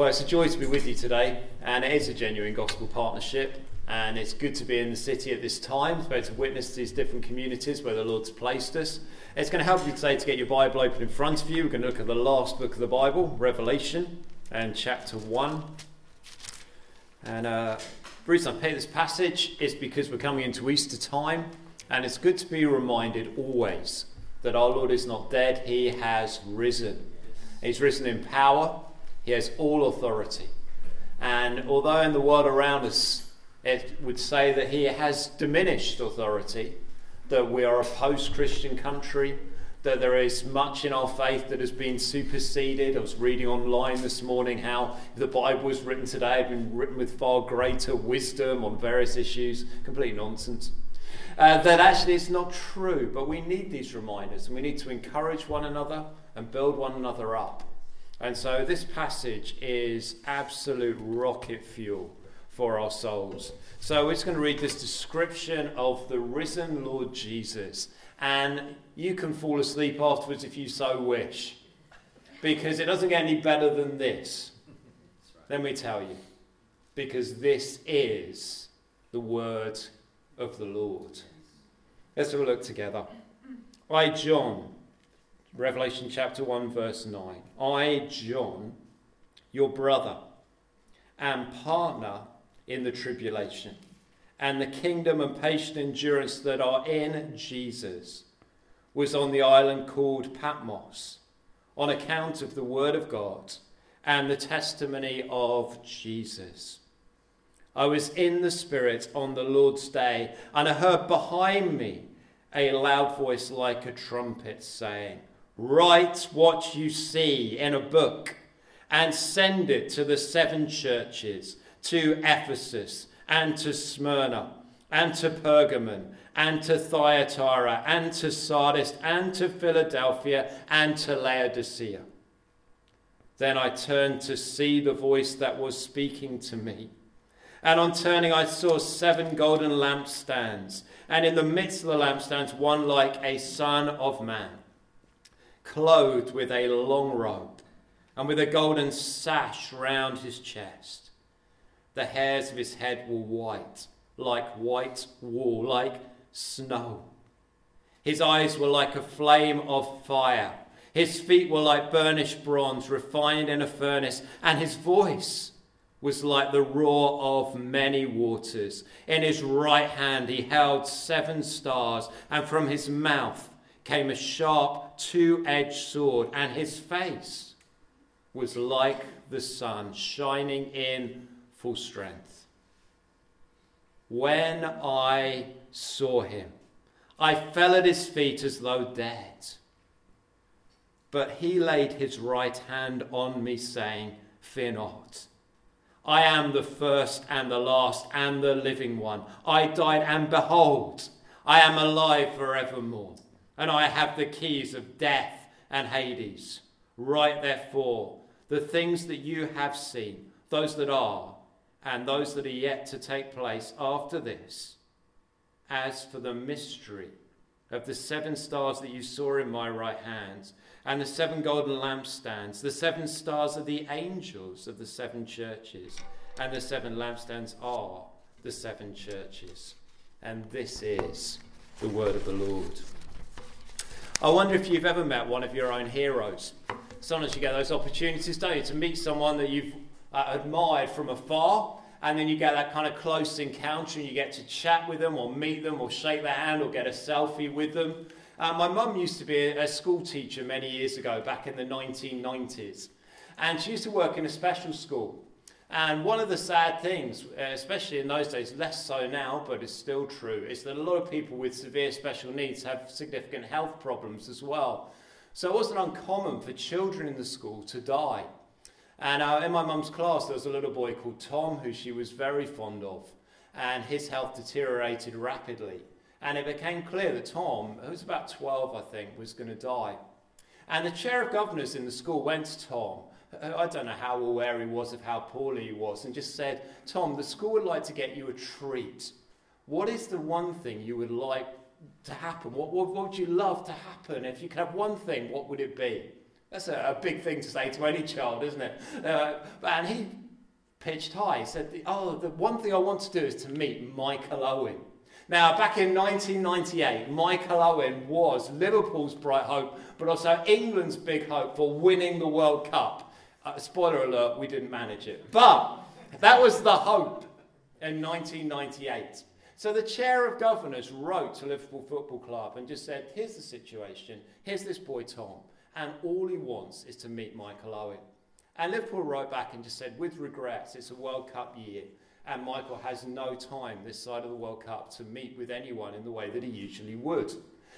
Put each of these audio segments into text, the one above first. Well, it's a joy to be with you today, and it is a genuine gospel partnership, and it's good to be in the city at this time, to be able to witness these different communities where the Lord's placed us. It's going to help you today to get your Bible open in front of you. We're going to look at the last book of the Bible, Revelation, and chapter 1. And the reason I picked this passage is because we're coming into Easter time, and it's good to be reminded always that our Lord is not dead, He has risen. He's risen in power. He has all authority. And although in the world around us it would say that he has diminished authority, that we are a post-Christian country, that there is much in our faith that has been superseded. I was reading online this morning how the Bible was written today, had been written with far greater wisdom on various issues. Complete nonsense. That actually it's not true, but we need these reminders, and we need to encourage one another and build one another up. And so this passage is absolute rocket fuel for our souls. So we're just going to read this description of the risen Lord Jesus. And you can fall asleep afterwards if you so wish, because it doesn't get any better than this. Let me tell you, because this is the word of the Lord. Let's have a look together. I, John, Revelation chapter 1 verse 9. I, John, your brother and partner in the tribulation and the kingdom and patient endurance that are in Jesus, was on the island called Patmos on account of the word of God and the testimony of Jesus. I was in the Spirit on the Lord's day, and I heard behind me a loud voice like a trumpet saying, "Write what you see in a book and send it to the 7 churches, to Ephesus and to Smyrna and to Pergamon and to Thyatira and to Sardis and to Philadelphia and to Laodicea." Then I turned to see the voice that was speaking to me. And on turning, I saw 7 golden lampstands, and in the midst of the lampstands, one like a son of man, clothed with a long robe and with a golden sash round his chest. The hairs of his head were white wool, like snow. His eyes were like a flame of fire. His feet were like burnished bronze, refined in a furnace, and his voice was like the roar of many waters. In his right hand he held 7 stars, and from his mouth came a sharp two-edged sword, and his face was like the sun shining in full strength. When I saw him, I fell at his feet as though dead. But he laid his right hand on me, saying, "Fear not. I am the first and the last and the living one. I died, and behold, I am alive forevermore. And I have the keys of death and Hades. Write therefore the things that you have seen, those that are, and those that are yet to take place after this. As for the mystery of the 7 stars that you saw in my right hand, and the 7 golden lampstands, the 7 stars are the angels of the 7 churches, and the 7 lampstands are the 7 churches." And this is the word of the Lord. I wonder if you've ever met one of your own heroes. Sometimes you get those opportunities, don't you, to meet someone that you've admired from afar, and then you get that kind of close encounter and you get to chat with them or meet them or shake their hand or get a selfie with them. My mum used to be a school teacher many years ago, back in the 1990s, and she used to work in a special school. And one of the sad things, especially in those days, less so now, but it's still true, is that a lot of people with severe special needs have significant health problems as well. So it wasn't uncommon for children in the school to die. And in my mum's class, there was a little boy called Tom, who she was very fond of, and his health deteriorated rapidly. And it became clear that Tom, who was about 12, I think, was going to die. And the chair of governors in the school went to Tom, I don't know how aware he was of how poorly he was, and just said, "Tom, the school would like to get you a treat. What is the one thing you would like to happen? What would you love to happen? If you could have one thing, what would it be?" That's a big thing to say to any child, isn't it? And he pitched high. He said, oh, the one thing I want to do is to meet Michael Owen. Now, back in 1998, Michael Owen was Liverpool's bright hope, but also England's big hope for winning the World Cup. Spoiler alert, we didn't manage it. But that was the hope in 1998. So the chair of governors wrote to Liverpool Football Club and just said, here's the situation, here's this boy Tom, and all he wants is to meet Michael Owen. And Liverpool wrote back and just said, with regrets, it's a World Cup year, and Michael has no time this side of the World Cup to meet with anyone in the way that he usually would.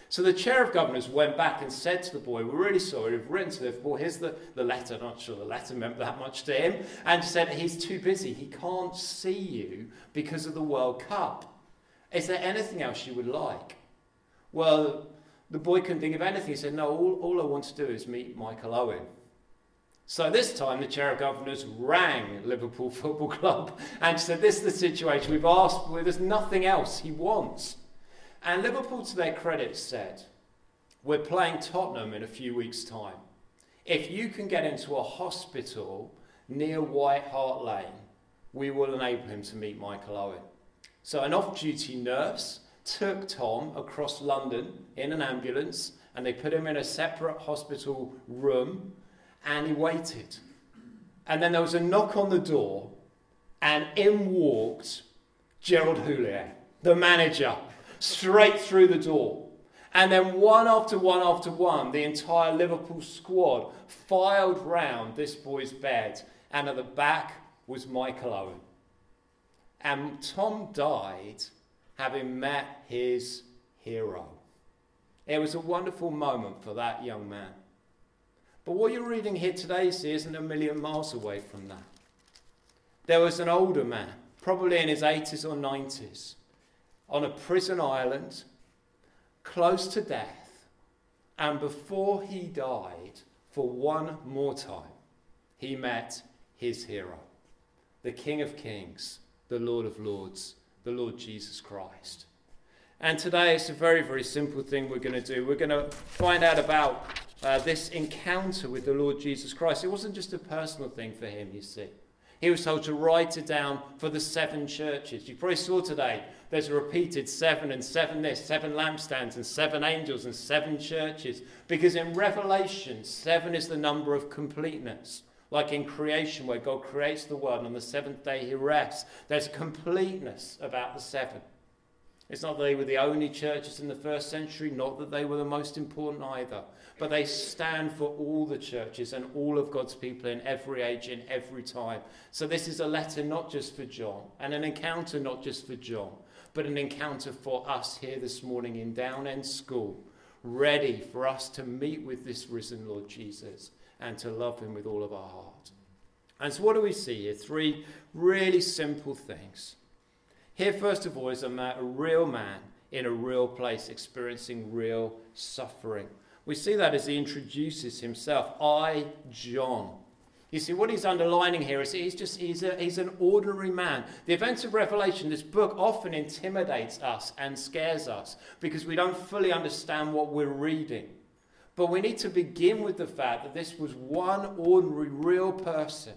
So the chair of governors went back and said to the boy, we're really sorry, we've written to Liverpool, here's the letter, not sure the letter meant that much to him, and said, he's too busy, he can't see you because of the World Cup. Is there anything else you would like? Well, the boy couldn't think of anything. He said, no, all I want to do is meet Michael Owen. So this time the chair of governors rang Liverpool Football Club and said, this is the situation we've asked for, there's nothing else he wants. And Liverpool, to their credit, said, we're playing Tottenham in a few weeks' time. If you can get into a hospital near White Hart Lane, we will enable him to meet Michael Owen. So an off-duty nurse took Tom across London in an ambulance, and they put him in a separate hospital room, and he waited. And then there was a knock on the door, and in walked Gerald Houllier, the manager, straight through the door. And then one after one after one, the entire Liverpool squad filed round this boy's bed, and at the back was Michael Owen. And Tom died having met his hero. It was a wonderful moment for that young man. But what you're reading here today, you see, isn't a million miles away from that. There was an older man, probably in his 80s or 90s, on a prison island, close to death, and before he died, for one more time, he met his hero, the King of Kings, the Lord of Lords, the Lord Jesus Christ. And today it's a very, very simple thing we're going to do. We're going to find out about this encounter with the Lord Jesus Christ. It wasn't just a personal thing for him, you see. He was told to write it down for the seven churches. You probably saw today there's a repeated seven and seven this, seven lampstands and seven angels and seven churches. Because in Revelation, seven is the number of completeness. Like in creation, where God creates the world and on the seventh day he rests. There's completeness about the seven. It's not that they were the only churches in the first century, not that they were the most important either. But they stand for all the churches and all of God's people in every age and every time. So this is a letter not just for John, and an encounter not just for John, but an encounter for us here this morning in Down End School, ready for us to meet with this risen Lord Jesus and to love him with all of our heart. And so what do we see here? Three really simple things. Here, first of all, is a real man in a real place experiencing real suffering. We see that as he introduces himself, I, John. You see, what he's underlining here is he's an ordinary man. The events of Revelation, this book, often intimidates us and scares us because we don't fully understand what we're reading. But we need to begin with the fact that this was one ordinary, real person,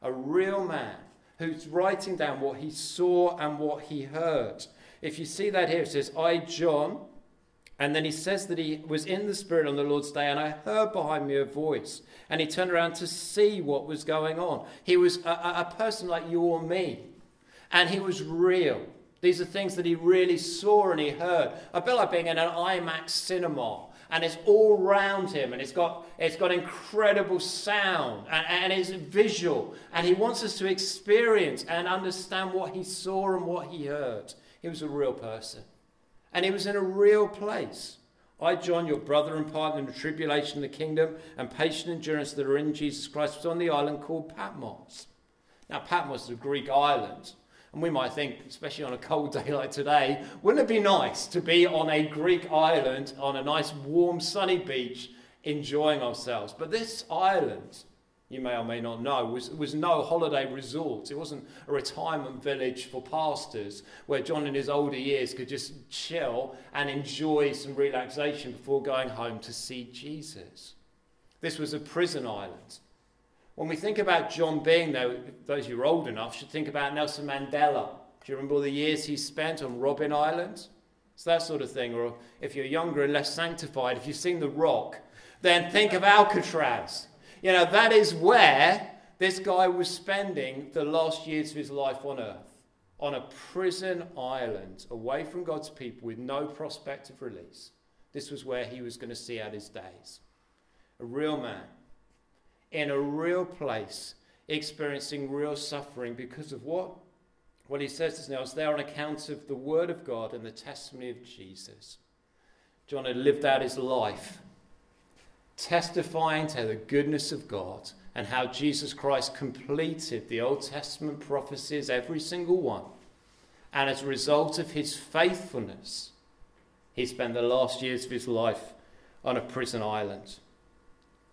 a real man, who's writing down what he saw and what he heard. If you see that here, it says, I, John, and then he says that he was in the Spirit on the Lord's day, and I heard behind me a voice, and he turned around to see what was going on. He was a person like you or me, and he was real. These are things that he really saw and he heard. A bit like being in an IMAX cinema. And it's all round him, and it's got incredible sound, and it's visual, and he wants us to experience and understand what he saw and what he heard. He was a real person, and he was in a real place. I, John, your brother and partner in the tribulation of the kingdom and patient endurance that are in Jesus Christ, was on the island called Patmos. Now, Patmos is a Greek island. And we might think, especially on a cold day like today, wouldn't it be nice to be on a Greek island, on a nice, warm, sunny beach, enjoying ourselves? But this island, you may or may not know, was no holiday resort. It wasn't a retirement village for pastors where John in his older years could just chill and enjoy some relaxation before going home to see Jesus. This was a prison island. When we think about John Byng, though, those who are old enough should think about Nelson Mandela. Do you remember all the years he spent on Robben Island? It's that sort of thing. Or if you're younger and less sanctified, if you've seen The Rock, then think of Alcatraz. You know, that is where this guy was spending the last years of his life on earth. On a prison island, away from God's people with no prospect of release. This was where he was going to see out his days. A real man, in a real place, experiencing real suffering because of what? Well, he says this now, it's there on account of the word of God and the testimony of Jesus. John had lived out his life, testifying to the goodness of God and how Jesus Christ completed the Old Testament prophecies, every single one. And as a result of his faithfulness, he spent the last years of his life on a prison island.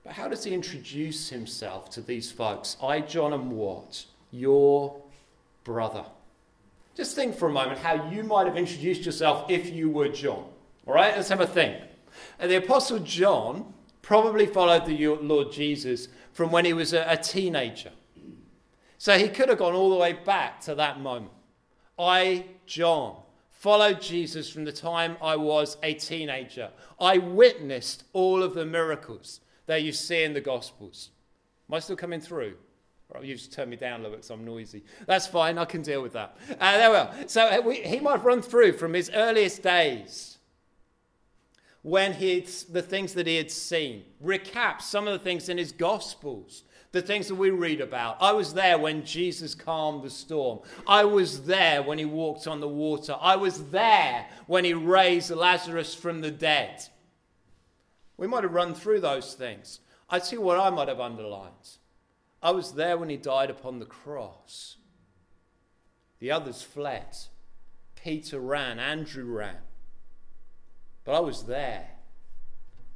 But how does he introduce himself to these folks? I, John, am what? Your brother. Just think for a moment how you might have introduced yourself if you were John. All right, let's have a think. And the Apostle John probably followed the Lord Jesus from when he was a teenager. So he could have gone all the way back to that moment. I, John, followed Jesus from the time I was a teenager. I witnessed all of the miracles that you see in the Gospels. Am I still coming through? Right, you just turned me down a little bit because I'm noisy. That's fine, I can deal with that. There we are. So he might have run through from his earliest days when the things that he had seen. Recap some of the things in his Gospels, the things that we read about. I was there when Jesus calmed the storm. I was there when he walked on the water. I was there when he raised Lazarus from the dead. We might have run through those things. I see what I might have underlined. I was there when he died upon the cross. The others fled. Peter ran. Andrew ran. But I was there.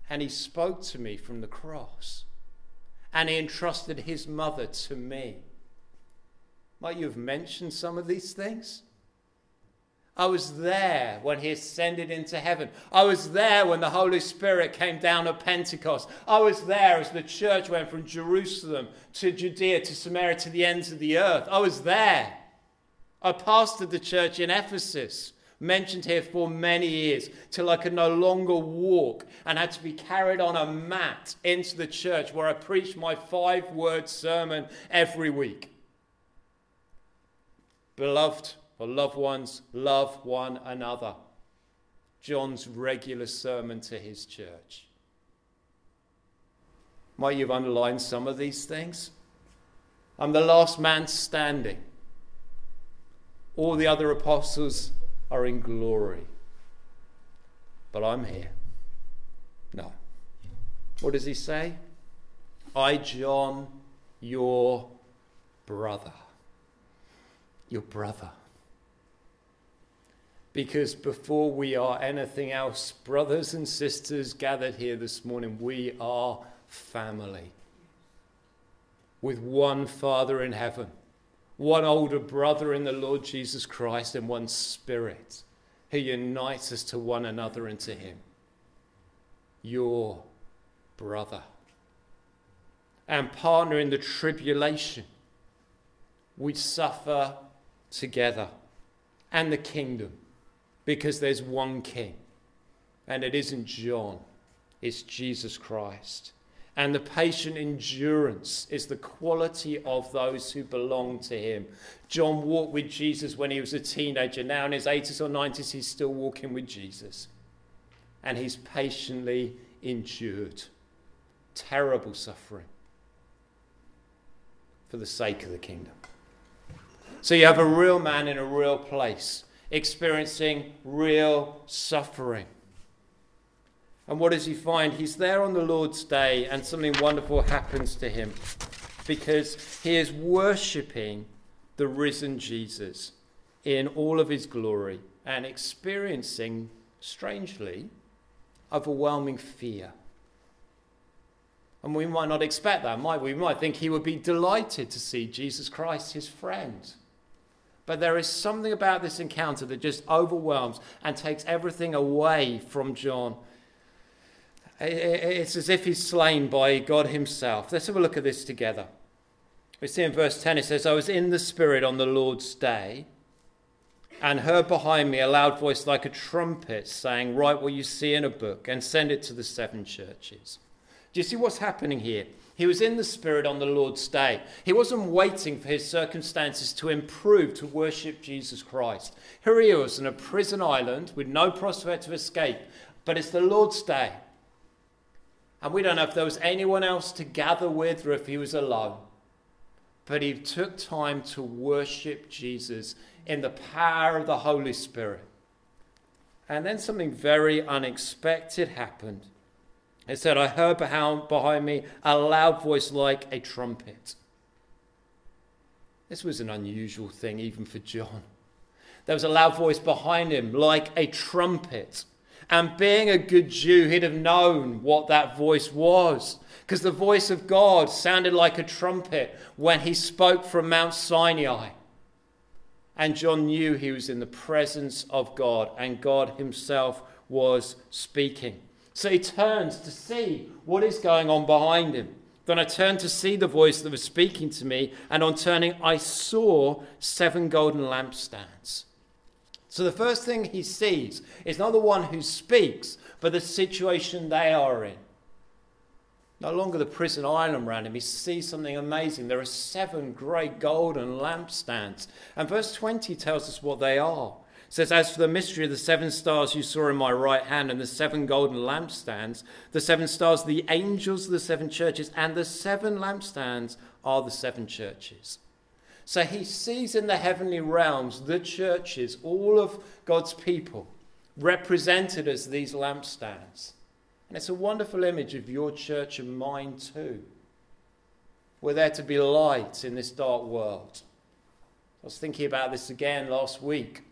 And he spoke to me from the cross. And he entrusted his mother to me. Might you have mentioned some of these things? I was there when he ascended into heaven. I was there when the Holy Spirit came down at Pentecost. I was there as the church went from Jerusalem to Judea to Samaria to the ends of the earth. I was there. I pastored the church in Ephesus, mentioned here for many years, till I could no longer walk and had to be carried on a mat into the church where I preached my 5-word sermon every week. Beloved, for loved ones, love one another. John's regular sermon to his church. Might you have underlined some of these things? I'm the last man standing. All the other apostles are in glory. But I'm here. No. What does he say? I, John, your brother. Your brother. Because before we are anything else, brothers and sisters gathered here this morning, we are family. With one Father in heaven, one older brother in the Lord Jesus Christ, and one Spirit who unites us to one another and to him. Your brother. And partner in the tribulation. We suffer together. And the kingdom. Because there's one king, and it isn't John, it's Jesus Christ. And the patient endurance is the quality of those who belong to him. John walked with Jesus when he was a teenager. Now in his 80s or 90s, he's still walking with Jesus. And he's patiently endured terrible suffering for the sake of the kingdom. So you have a real man in a real place, experiencing real suffering. And what does he find? He's there on the Lord's day and something wonderful happens to him because he is worshipping the risen Jesus in all of his glory and experiencing, strangely, overwhelming fear. And we might not expect that, might we? We might think he would be delighted to see Jesus Christ, his friend. But there is something about this encounter that just overwhelms and takes everything away from John. It's as if he's slain by God himself. Let's have a look at this together. We see in verse 10, it says, I was in the Spirit on the Lord's day, and heard behind me a loud voice like a trumpet saying, write what you see in a book and send it to the seven churches. Do you see what's happening here? He was in the Spirit on the Lord's day. He wasn't waiting for his circumstances to improve to worship Jesus Christ. Here he was on a prison island with no prospect of escape, but it's the Lord's day. And we don't know if there was anyone else to gather with or if he was alone. But he took time to worship Jesus in the power of the Holy Spirit. And then something very unexpected happened. It said, I heard behind me a loud voice like a trumpet. This was an unusual thing even for John. There was a loud voice behind him like a trumpet. And being a good Jew, he'd have known what that voice was, because the voice of God sounded like a trumpet when he spoke from Mount Sinai. And John knew he was in the presence of God, and God himself was speaking. So he turns to see what is going on behind him. Then I turned to see the voice that was speaking to me, and on turning, I saw seven golden lampstands. So the first thing he sees is not the one who speaks, but the situation they are in. No longer the prison island around him. He sees something amazing. There are seven great golden lampstands. And verse 20 tells us what they are. It says, as for the mystery of the seven stars you saw in my right hand and the seven golden lampstands, the seven stars, the angels of the seven churches, and the seven lampstands are the seven churches. So he sees in the heavenly realms the churches, all of God's people, represented as these lampstands. And it's a wonderful image of your church and mine too. We're there to be light in this dark world. I was thinking about this again last week.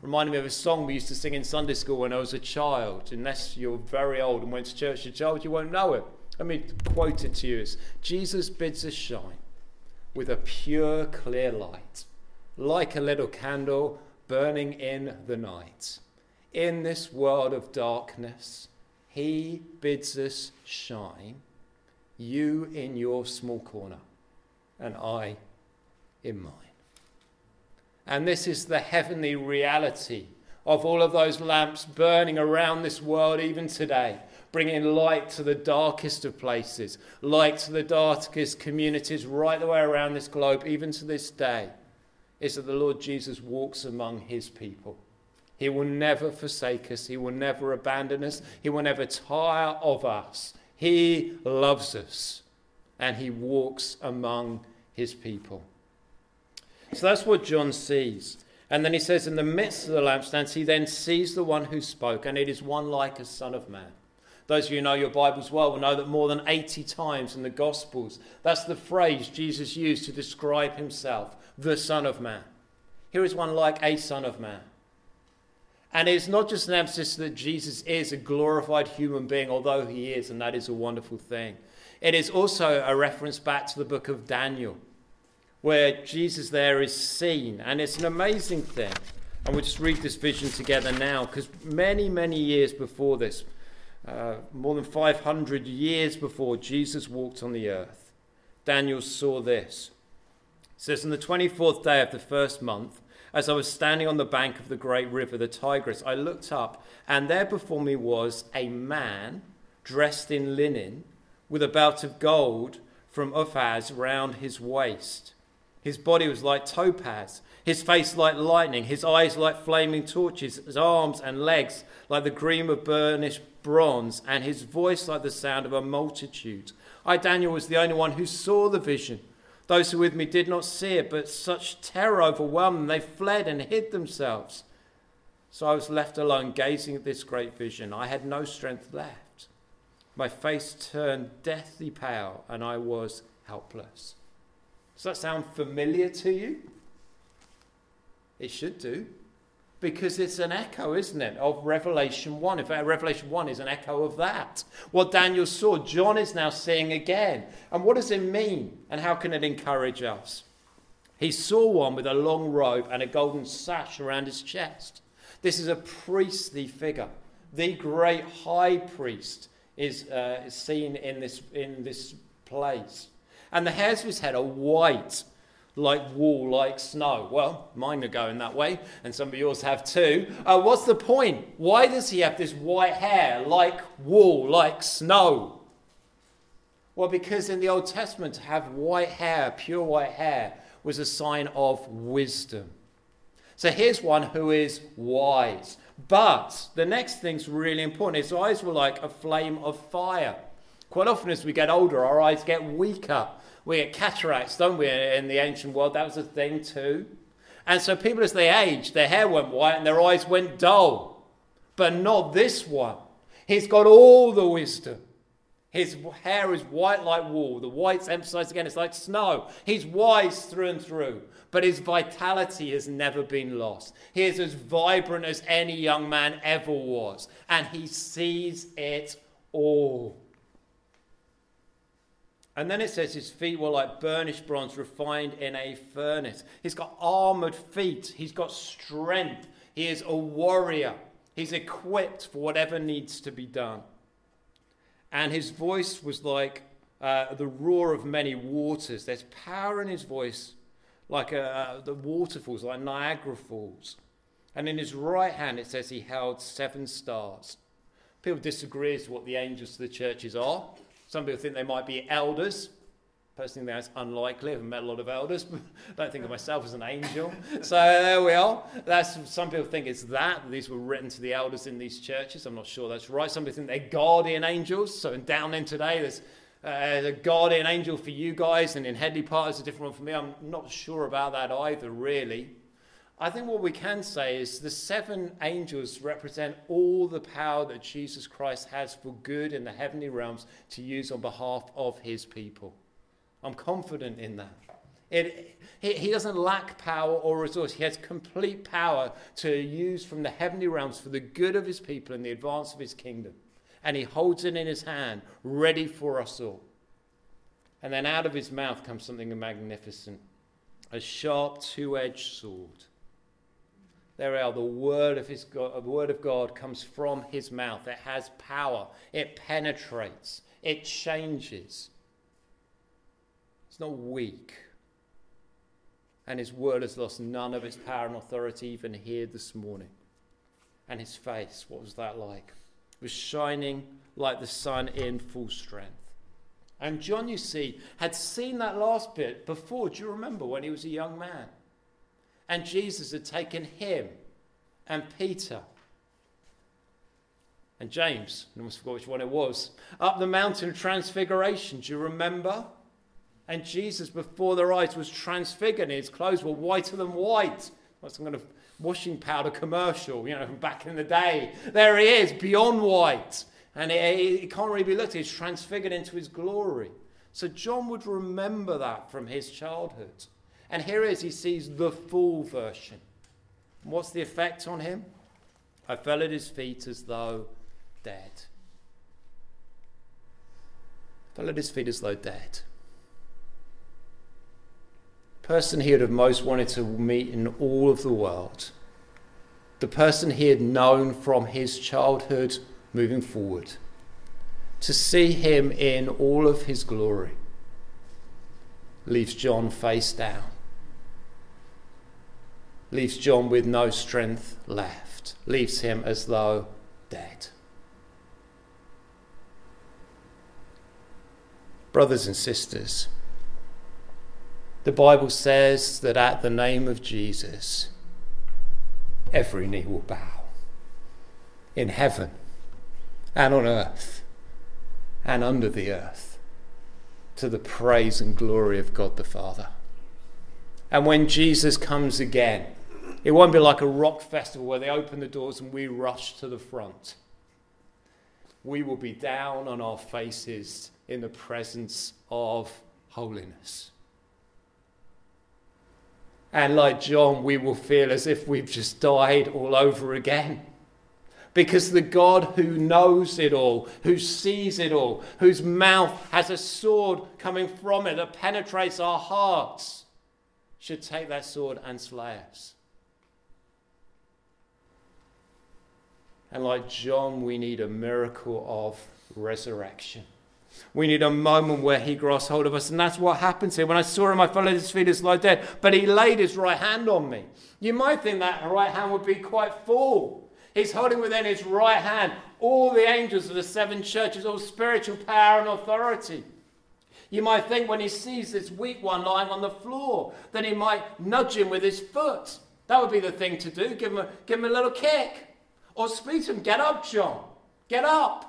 Reminded me of a song we used to sing in Sunday school when I was a child. Unless you're very old and went to church as a child, you won't know it. Let me quote it to you. It's, Jesus bids us shine with a pure, clear light, like a little candle burning in the night. In this world of darkness, he bids us shine, you in your small corner, and I in mine. And this is the heavenly reality of all of those lamps burning around this world even today, bringing light to the darkest of places, light to the darkest communities right the way around this globe, even to this day, is that the Lord Jesus walks among his people. He will never forsake us. He will never abandon us. He will never tire of us. He loves us, and he walks among his people. So that's what John sees. And then he says, in the midst of the lampstands, he then sees the one who spoke, and it is one like a son of man. Those of you who know your Bibles well will know that more than 80 times in the Gospels, that's the phrase Jesus used to describe himself, the Son of Man. Here is one like a Son of Man. And it's not just an emphasis that Jesus is a glorified human being, although he is, and that is a wonderful thing. It is also a reference back to the book of Daniel, where Jesus there is seen, and it's an amazing thing. And we'll just read this vision together now, because many, many years before this, more than 500 years before Jesus walked on the earth, Daniel saw this. It says, on the 24th day of the first month, as I was standing on the bank of the great river, the Tigris, I looked up, and there before me was a man dressed in linen with a belt of gold from Uphaz round his waist. His body was like topaz, his face like lightning, his eyes like flaming torches, his arms and legs like the gleam of burnished bronze, and his voice like the sound of a multitude. I, Daniel, was the only one who saw the vision. Those who were with me did not see it, but such terror overwhelmed them. They fled and hid themselves. So I was left alone, gazing at this great vision. I had no strength left. My face turned deathly pale, and I was helpless. Does that sound familiar to you? It should do, because it's an echo, isn't it, of Revelation 1. In fact, Revelation 1 is an echo of that. What Daniel saw, John is now seeing again. And what does it mean, and how can it encourage us? He saw one with a long robe and a golden sash around his chest. This is a priestly figure. The great high priest is seen in this place. And the hairs of his head are white, like wool, like snow. Well, mine are going that way, and some of yours have too. What's the point? Why does he have this white hair, like wool, like snow? Well, because in the Old Testament, to have white hair, pure white hair, was a sign of wisdom. So here's one who is wise. But the next thing's really important. His eyes were like a flame of fire. Quite often as we get older, our eyes get weaker. We get cataracts, don't we, in the ancient world? That was a thing too. And so people, as they aged, their hair went white and their eyes went dull. But not this one. He's got all the wisdom. His hair is white like wool. The white's emphasized again. It's like snow. He's wise through and through. But his vitality has never been lost. He is as vibrant as any young man ever was. And he sees it all. And then it says his feet were like burnished bronze refined in a furnace. He's got armored feet. He's got strength. He is a warrior. He's equipped for whatever needs to be done. And his voice was like the roar of many waters. There's power in his voice, like the waterfalls, like Niagara Falls. And in his right hand, it says he held 7 stars. People disagree as to what the angels of the churches are. Some people think they might be elders. Personally, that's unlikely. I haven't met a lot of elders. I don't think of myself as an angel. So there we are. Some people think it's that. These were written to the elders in these churches. I'm not sure that's right. Some people think they're guardian angels. So in Downend today, there's a guardian angel for you guys. And in Headley Park, there's a different one for me. I'm not sure about that either, really. I think what we can say is the 7 angels represent all the power that Jesus Christ has for good in the heavenly realms to use on behalf of his people. I'm confident in that. He doesn't lack power or resource. He has complete power to use from the heavenly realms for the good of his people and the advance of his kingdom. And he holds it in his hand, ready for us all. And then out of his mouth comes something magnificent, a sharp 2-edged sword. There we are. The word of God comes from his mouth. It has power. It penetrates. It changes. It's not weak. And his word has lost none of its power and authority even here this morning. And his face, what was that like? It was shining like the sun in full strength. And John, you see, had seen that last bit before. Do you remember when he was a young man? And Jesus had taken him and Peter and James, I almost forgot which one it was, up the mountain of transfiguration. Do you remember? And Jesus, before their eyes, was transfigured. His clothes were whiter than white. That's some kind of washing powder commercial, from back in the day. There he is, beyond white. And it can't really be looked at. He's transfigured into his glory. So John would remember that from his childhood. And here he sees the full version. And what's the effect on him? I fell at his feet as though dead. I fell at his feet as though dead. Person he would have most wanted to meet in all of the world. The person he had known from his childhood moving forward. To see him in all of his glory leaves John face down. Leaves John with no strength left. Leaves him as though dead. Brothers and sisters, the Bible says that at the name of Jesus, every knee will bow in heaven and on earth and under the earth to the praise and glory of God the Father. And when Jesus comes again, it won't be like a rock festival where they open the doors and we rush to the front. We will be down on our faces in the presence of holiness. And like John, we will feel as if we've just died all over again. Because the God who knows it all, who sees it all, whose mouth has a sword coming from it that penetrates our hearts, should take that sword and slay us. And like John, we need a miracle of resurrection. We need a moment where he grasps hold of us, and that's what happens here. When I saw him, I fell at his feet as lie dead, but he laid his right hand on me. You might think that right hand would be quite full. He's holding within his right hand all the angels of the seven churches, all spiritual power and authority. You might think when he sees this weak one lying on the floor, that he might nudge him with his foot. That would be the thing to do, give him a little kick. Or speak to him, get up, John, get up.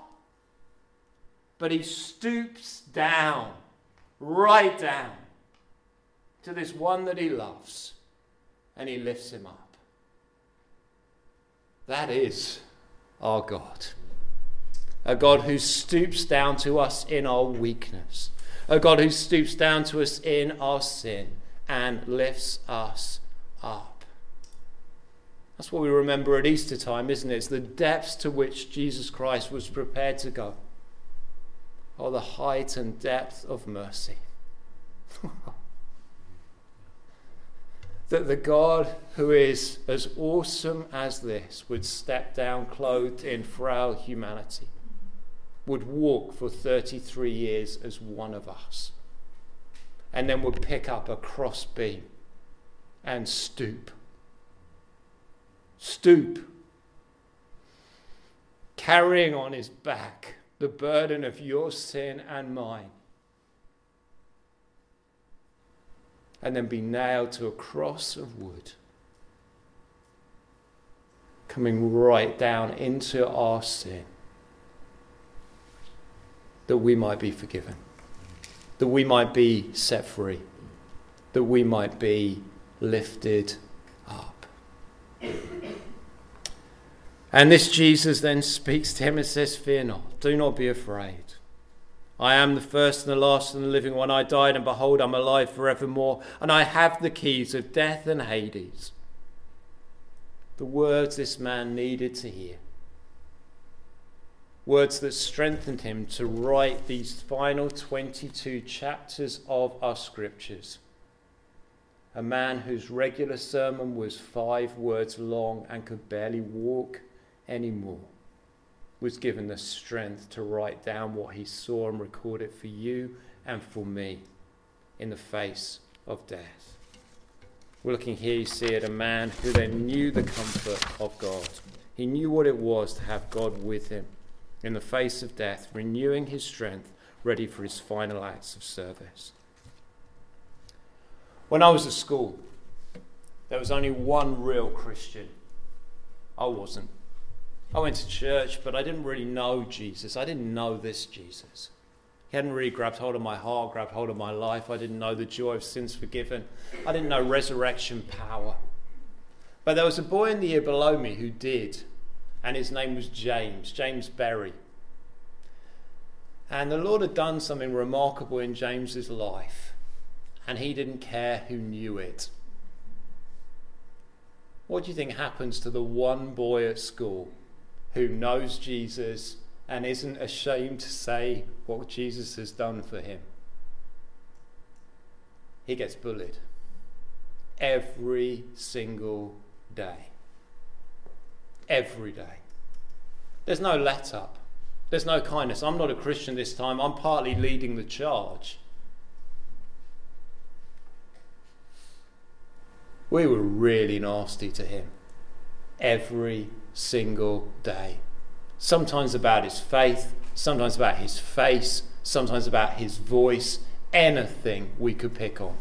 But he stoops down, right down, to this one that he loves, and he lifts him up. That is our God. A God who stoops down to us in our weakness. A God who stoops down to us in our sin and lifts us up. That's what we remember at Easter time, isn't it? It's the depths to which Jesus Christ was prepared to go. Oh, the height and depth of mercy. That the God who is as awesome as this would step down clothed in frail humanity, would walk for 33 years as one of us, and then would pick up a crossbeam and stoop. Stoop. Carrying on his back the burden of your sin and mine, and then be nailed to a cross of wood, coming right down into our sin, that we might be forgiven, that we might be set free, that we might be lifted up. And this Jesus then speaks to him and says, "Fear not, do not be afraid. I am the first and the last and the living one. I died, and behold, I'm alive forevermore, and I have the keys of death and Hades." The words this man needed to hear. Words that strengthened him to write these final 22 chapters of our scriptures. A man whose regular sermon was 5 words long and could barely walk anymore was given the strength to write down what he saw and record it for you and for me in the face of death. We're looking here, you see, at a man who then knew the comfort of God. He knew what it was to have God with him in the face of death, renewing his strength, ready for his final acts of service. When I was at school, there was only one real Christian. I wasn't. I went to church, but I didn't really know Jesus. I didn't know this Jesus. He hadn't really grabbed hold of my heart, grabbed hold of my life. I didn't know the joy of sins forgiven. I didn't know resurrection power. But there was a boy in the year below me who did, and his name was James Berry. And the Lord had done something remarkable in James's life, and he didn't care who knew it. What do you think happens to the one boy at school who knows Jesus and isn't ashamed to say what Jesus has done for him? He gets bullied every single day. Every day. There's no let up. There's no kindness. I'm not a Christian this time. I'm partly leading the charge. We were really nasty to him every single day. Sometimes about his faith, sometimes about his face, sometimes about his voice, anything we could pick on.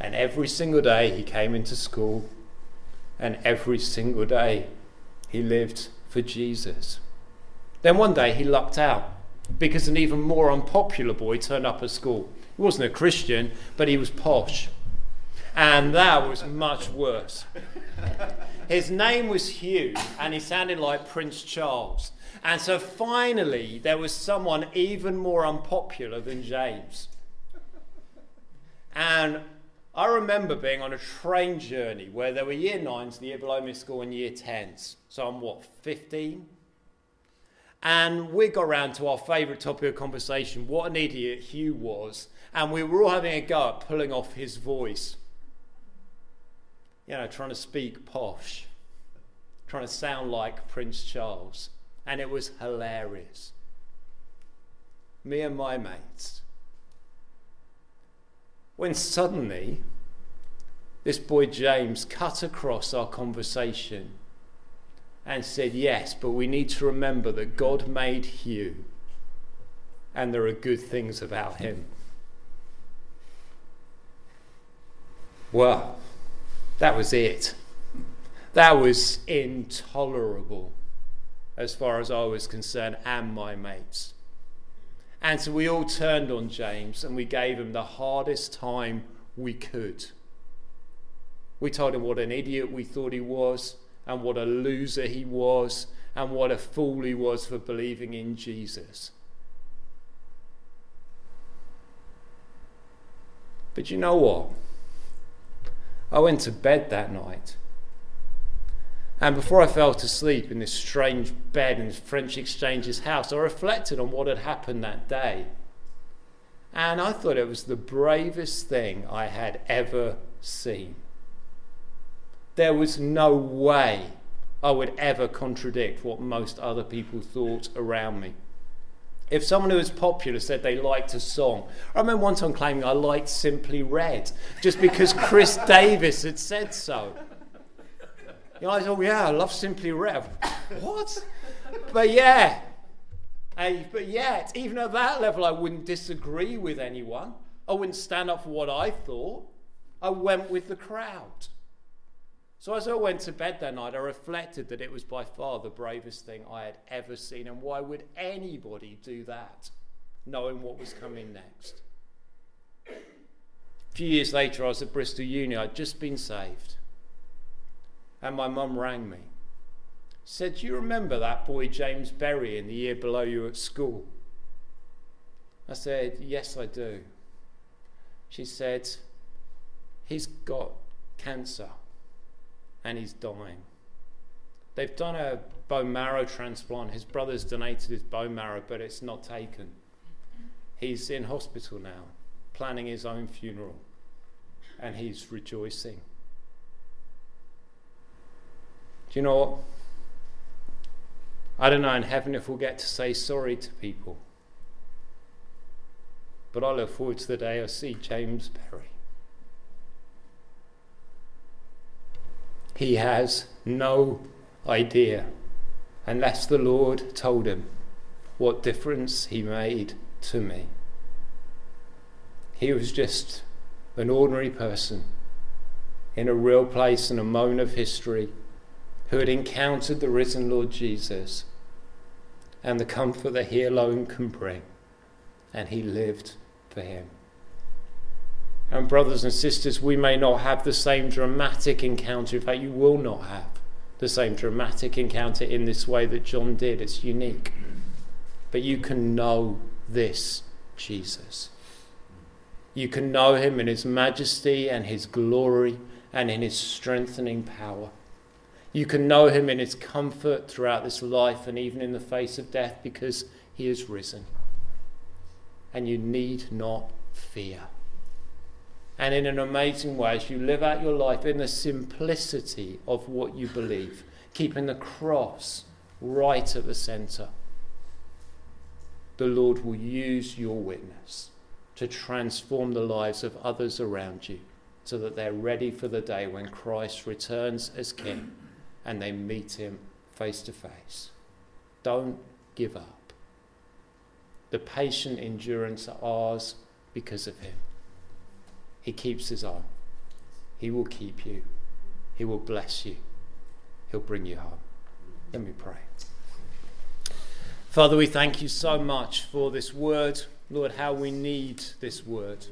And every single day he came into school, and every single day he lived for Jesus. Then one day he lucked out because an even more unpopular boy turned up at school. He wasn't a Christian, but he was posh. And that was much worse. His name was Hugh, and he sounded like Prince Charles. And so finally, there was someone even more unpopular than James. And I remember being on a train journey where there were year 9s, the year below me school, and year 10s. So I'm, 15? And we got round to our favourite topic of conversation, what an idiot Hugh was. And we were all having a go at pulling off his voice. You know, trying to speak posh, trying to sound like Prince Charles. And it was hilarious. me and my mates. When suddenly, this boy James cut across our conversation and said, yes, but we need to remember that God made Hugh and there are good things about him. Well, that was it. That was intolerable as far as I was concerned and my mates. And so we all turned on James and we gave him the hardest time we could. We told him what an idiot we thought he was and what a loser he was and what a fool he was for believing in Jesus. But you know what? I went to bed that night. And before I fell to sleep in this strange bed in French Exchange's house, I reflected on what had happened that day. And I thought it was the bravest thing I had ever seen. There was no way I would ever contradict what most other people thought around me. If someone who was popular said they liked a song, I remember one time claiming I liked Simply Red, just because Chris Davis had said so. You know, I thought, yeah, I love Simply Red. What? But yet, even at that level, I wouldn't disagree with anyone. I wouldn't stand up for what I thought. I went with the crowd. So as I went to bed that night, I reflected that it was by far the bravest thing I had ever seen. And why would anybody do that, knowing what was coming next? A few years later, I was at Bristol Uni. I'd just been saved. And my mum rang me. She said, do you remember that boy James Berry in the year below you at school? I said, yes, I do. She said, he's got cancer and he's dying. They've done a bone marrow transplant. His brother's donated his bone marrow, but it's not taken. He's in hospital now, planning his own funeral, and he's rejoicing. Do you know what? I don't know in heaven if we'll get to say sorry to people. But I look forward to the day I see James Berry. He has no idea, unless the Lord told him, what difference he made to me. He was just an ordinary person in a real place in a moment of history, who had encountered the risen Lord Jesus and the comfort that he alone can bring, and he lived for him. And brothers and sisters, we may not have the same dramatic encounter. In fact, you will not have the same dramatic encounter in this way that John did. It's unique. But you can know this Jesus. You can know him in his majesty and his glory and in his strengthening power. You can know him in his comfort throughout this life and even in the face of death, because he is risen. And you need not fear. And in an amazing way, as you live out your life in the simplicity of what you believe, keeping the cross right at the centre, the Lord will use your witness to transform the lives of others around you so that they're ready for the day when Christ returns as King. And they meet him face to face. Don't give up. The patient endurance are ours because of him. He keeps his own. He will keep you. He will bless you. He'll bring you home. Let me pray. Father, we thank you so much for this word. Lord, how we need this word.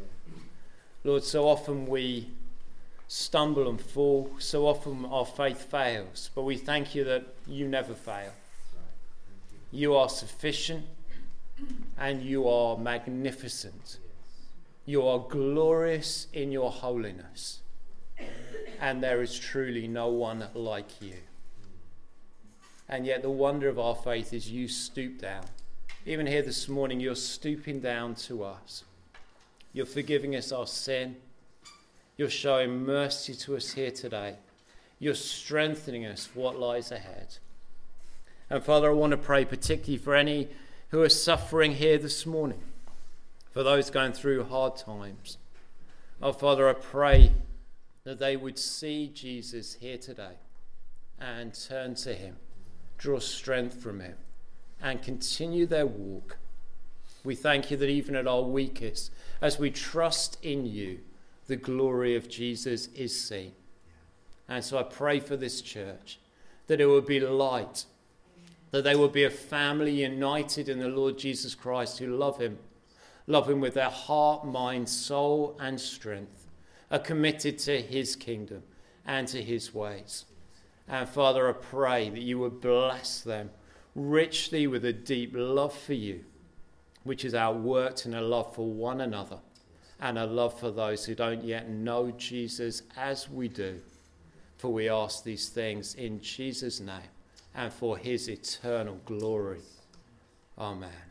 Lord, so often we stumble and fall, so often our faith fails, but we thank you that you never fail. You are sufficient and you are magnificent. You are glorious in your holiness, and there is truly no one like you. And yet the wonder of our faith is you stoop down. Even here this morning, you're stooping down to us. You're forgiving us our sin. You're showing mercy to us here today. You're strengthening us for what lies ahead. And Father, I want to pray particularly for any who are suffering here this morning, for those going through hard times. Oh, Father, I pray that they would see Jesus here today and turn to him, draw strength from him, and continue their walk. We thank you that even at our weakest, as we trust in you, the glory of Jesus is seen. And so I pray for this church, that it would be light, that they would be a family united in the Lord Jesus Christ, who love him with their heart, mind, soul, and strength, are committed to his kingdom and to his ways. And Father, I pray that you would bless them richly with a deep love for you, which is outworked in a love for one another and a love for those who don't yet know Jesus as we do. For we ask these things in Jesus' name and for his eternal glory. Amen.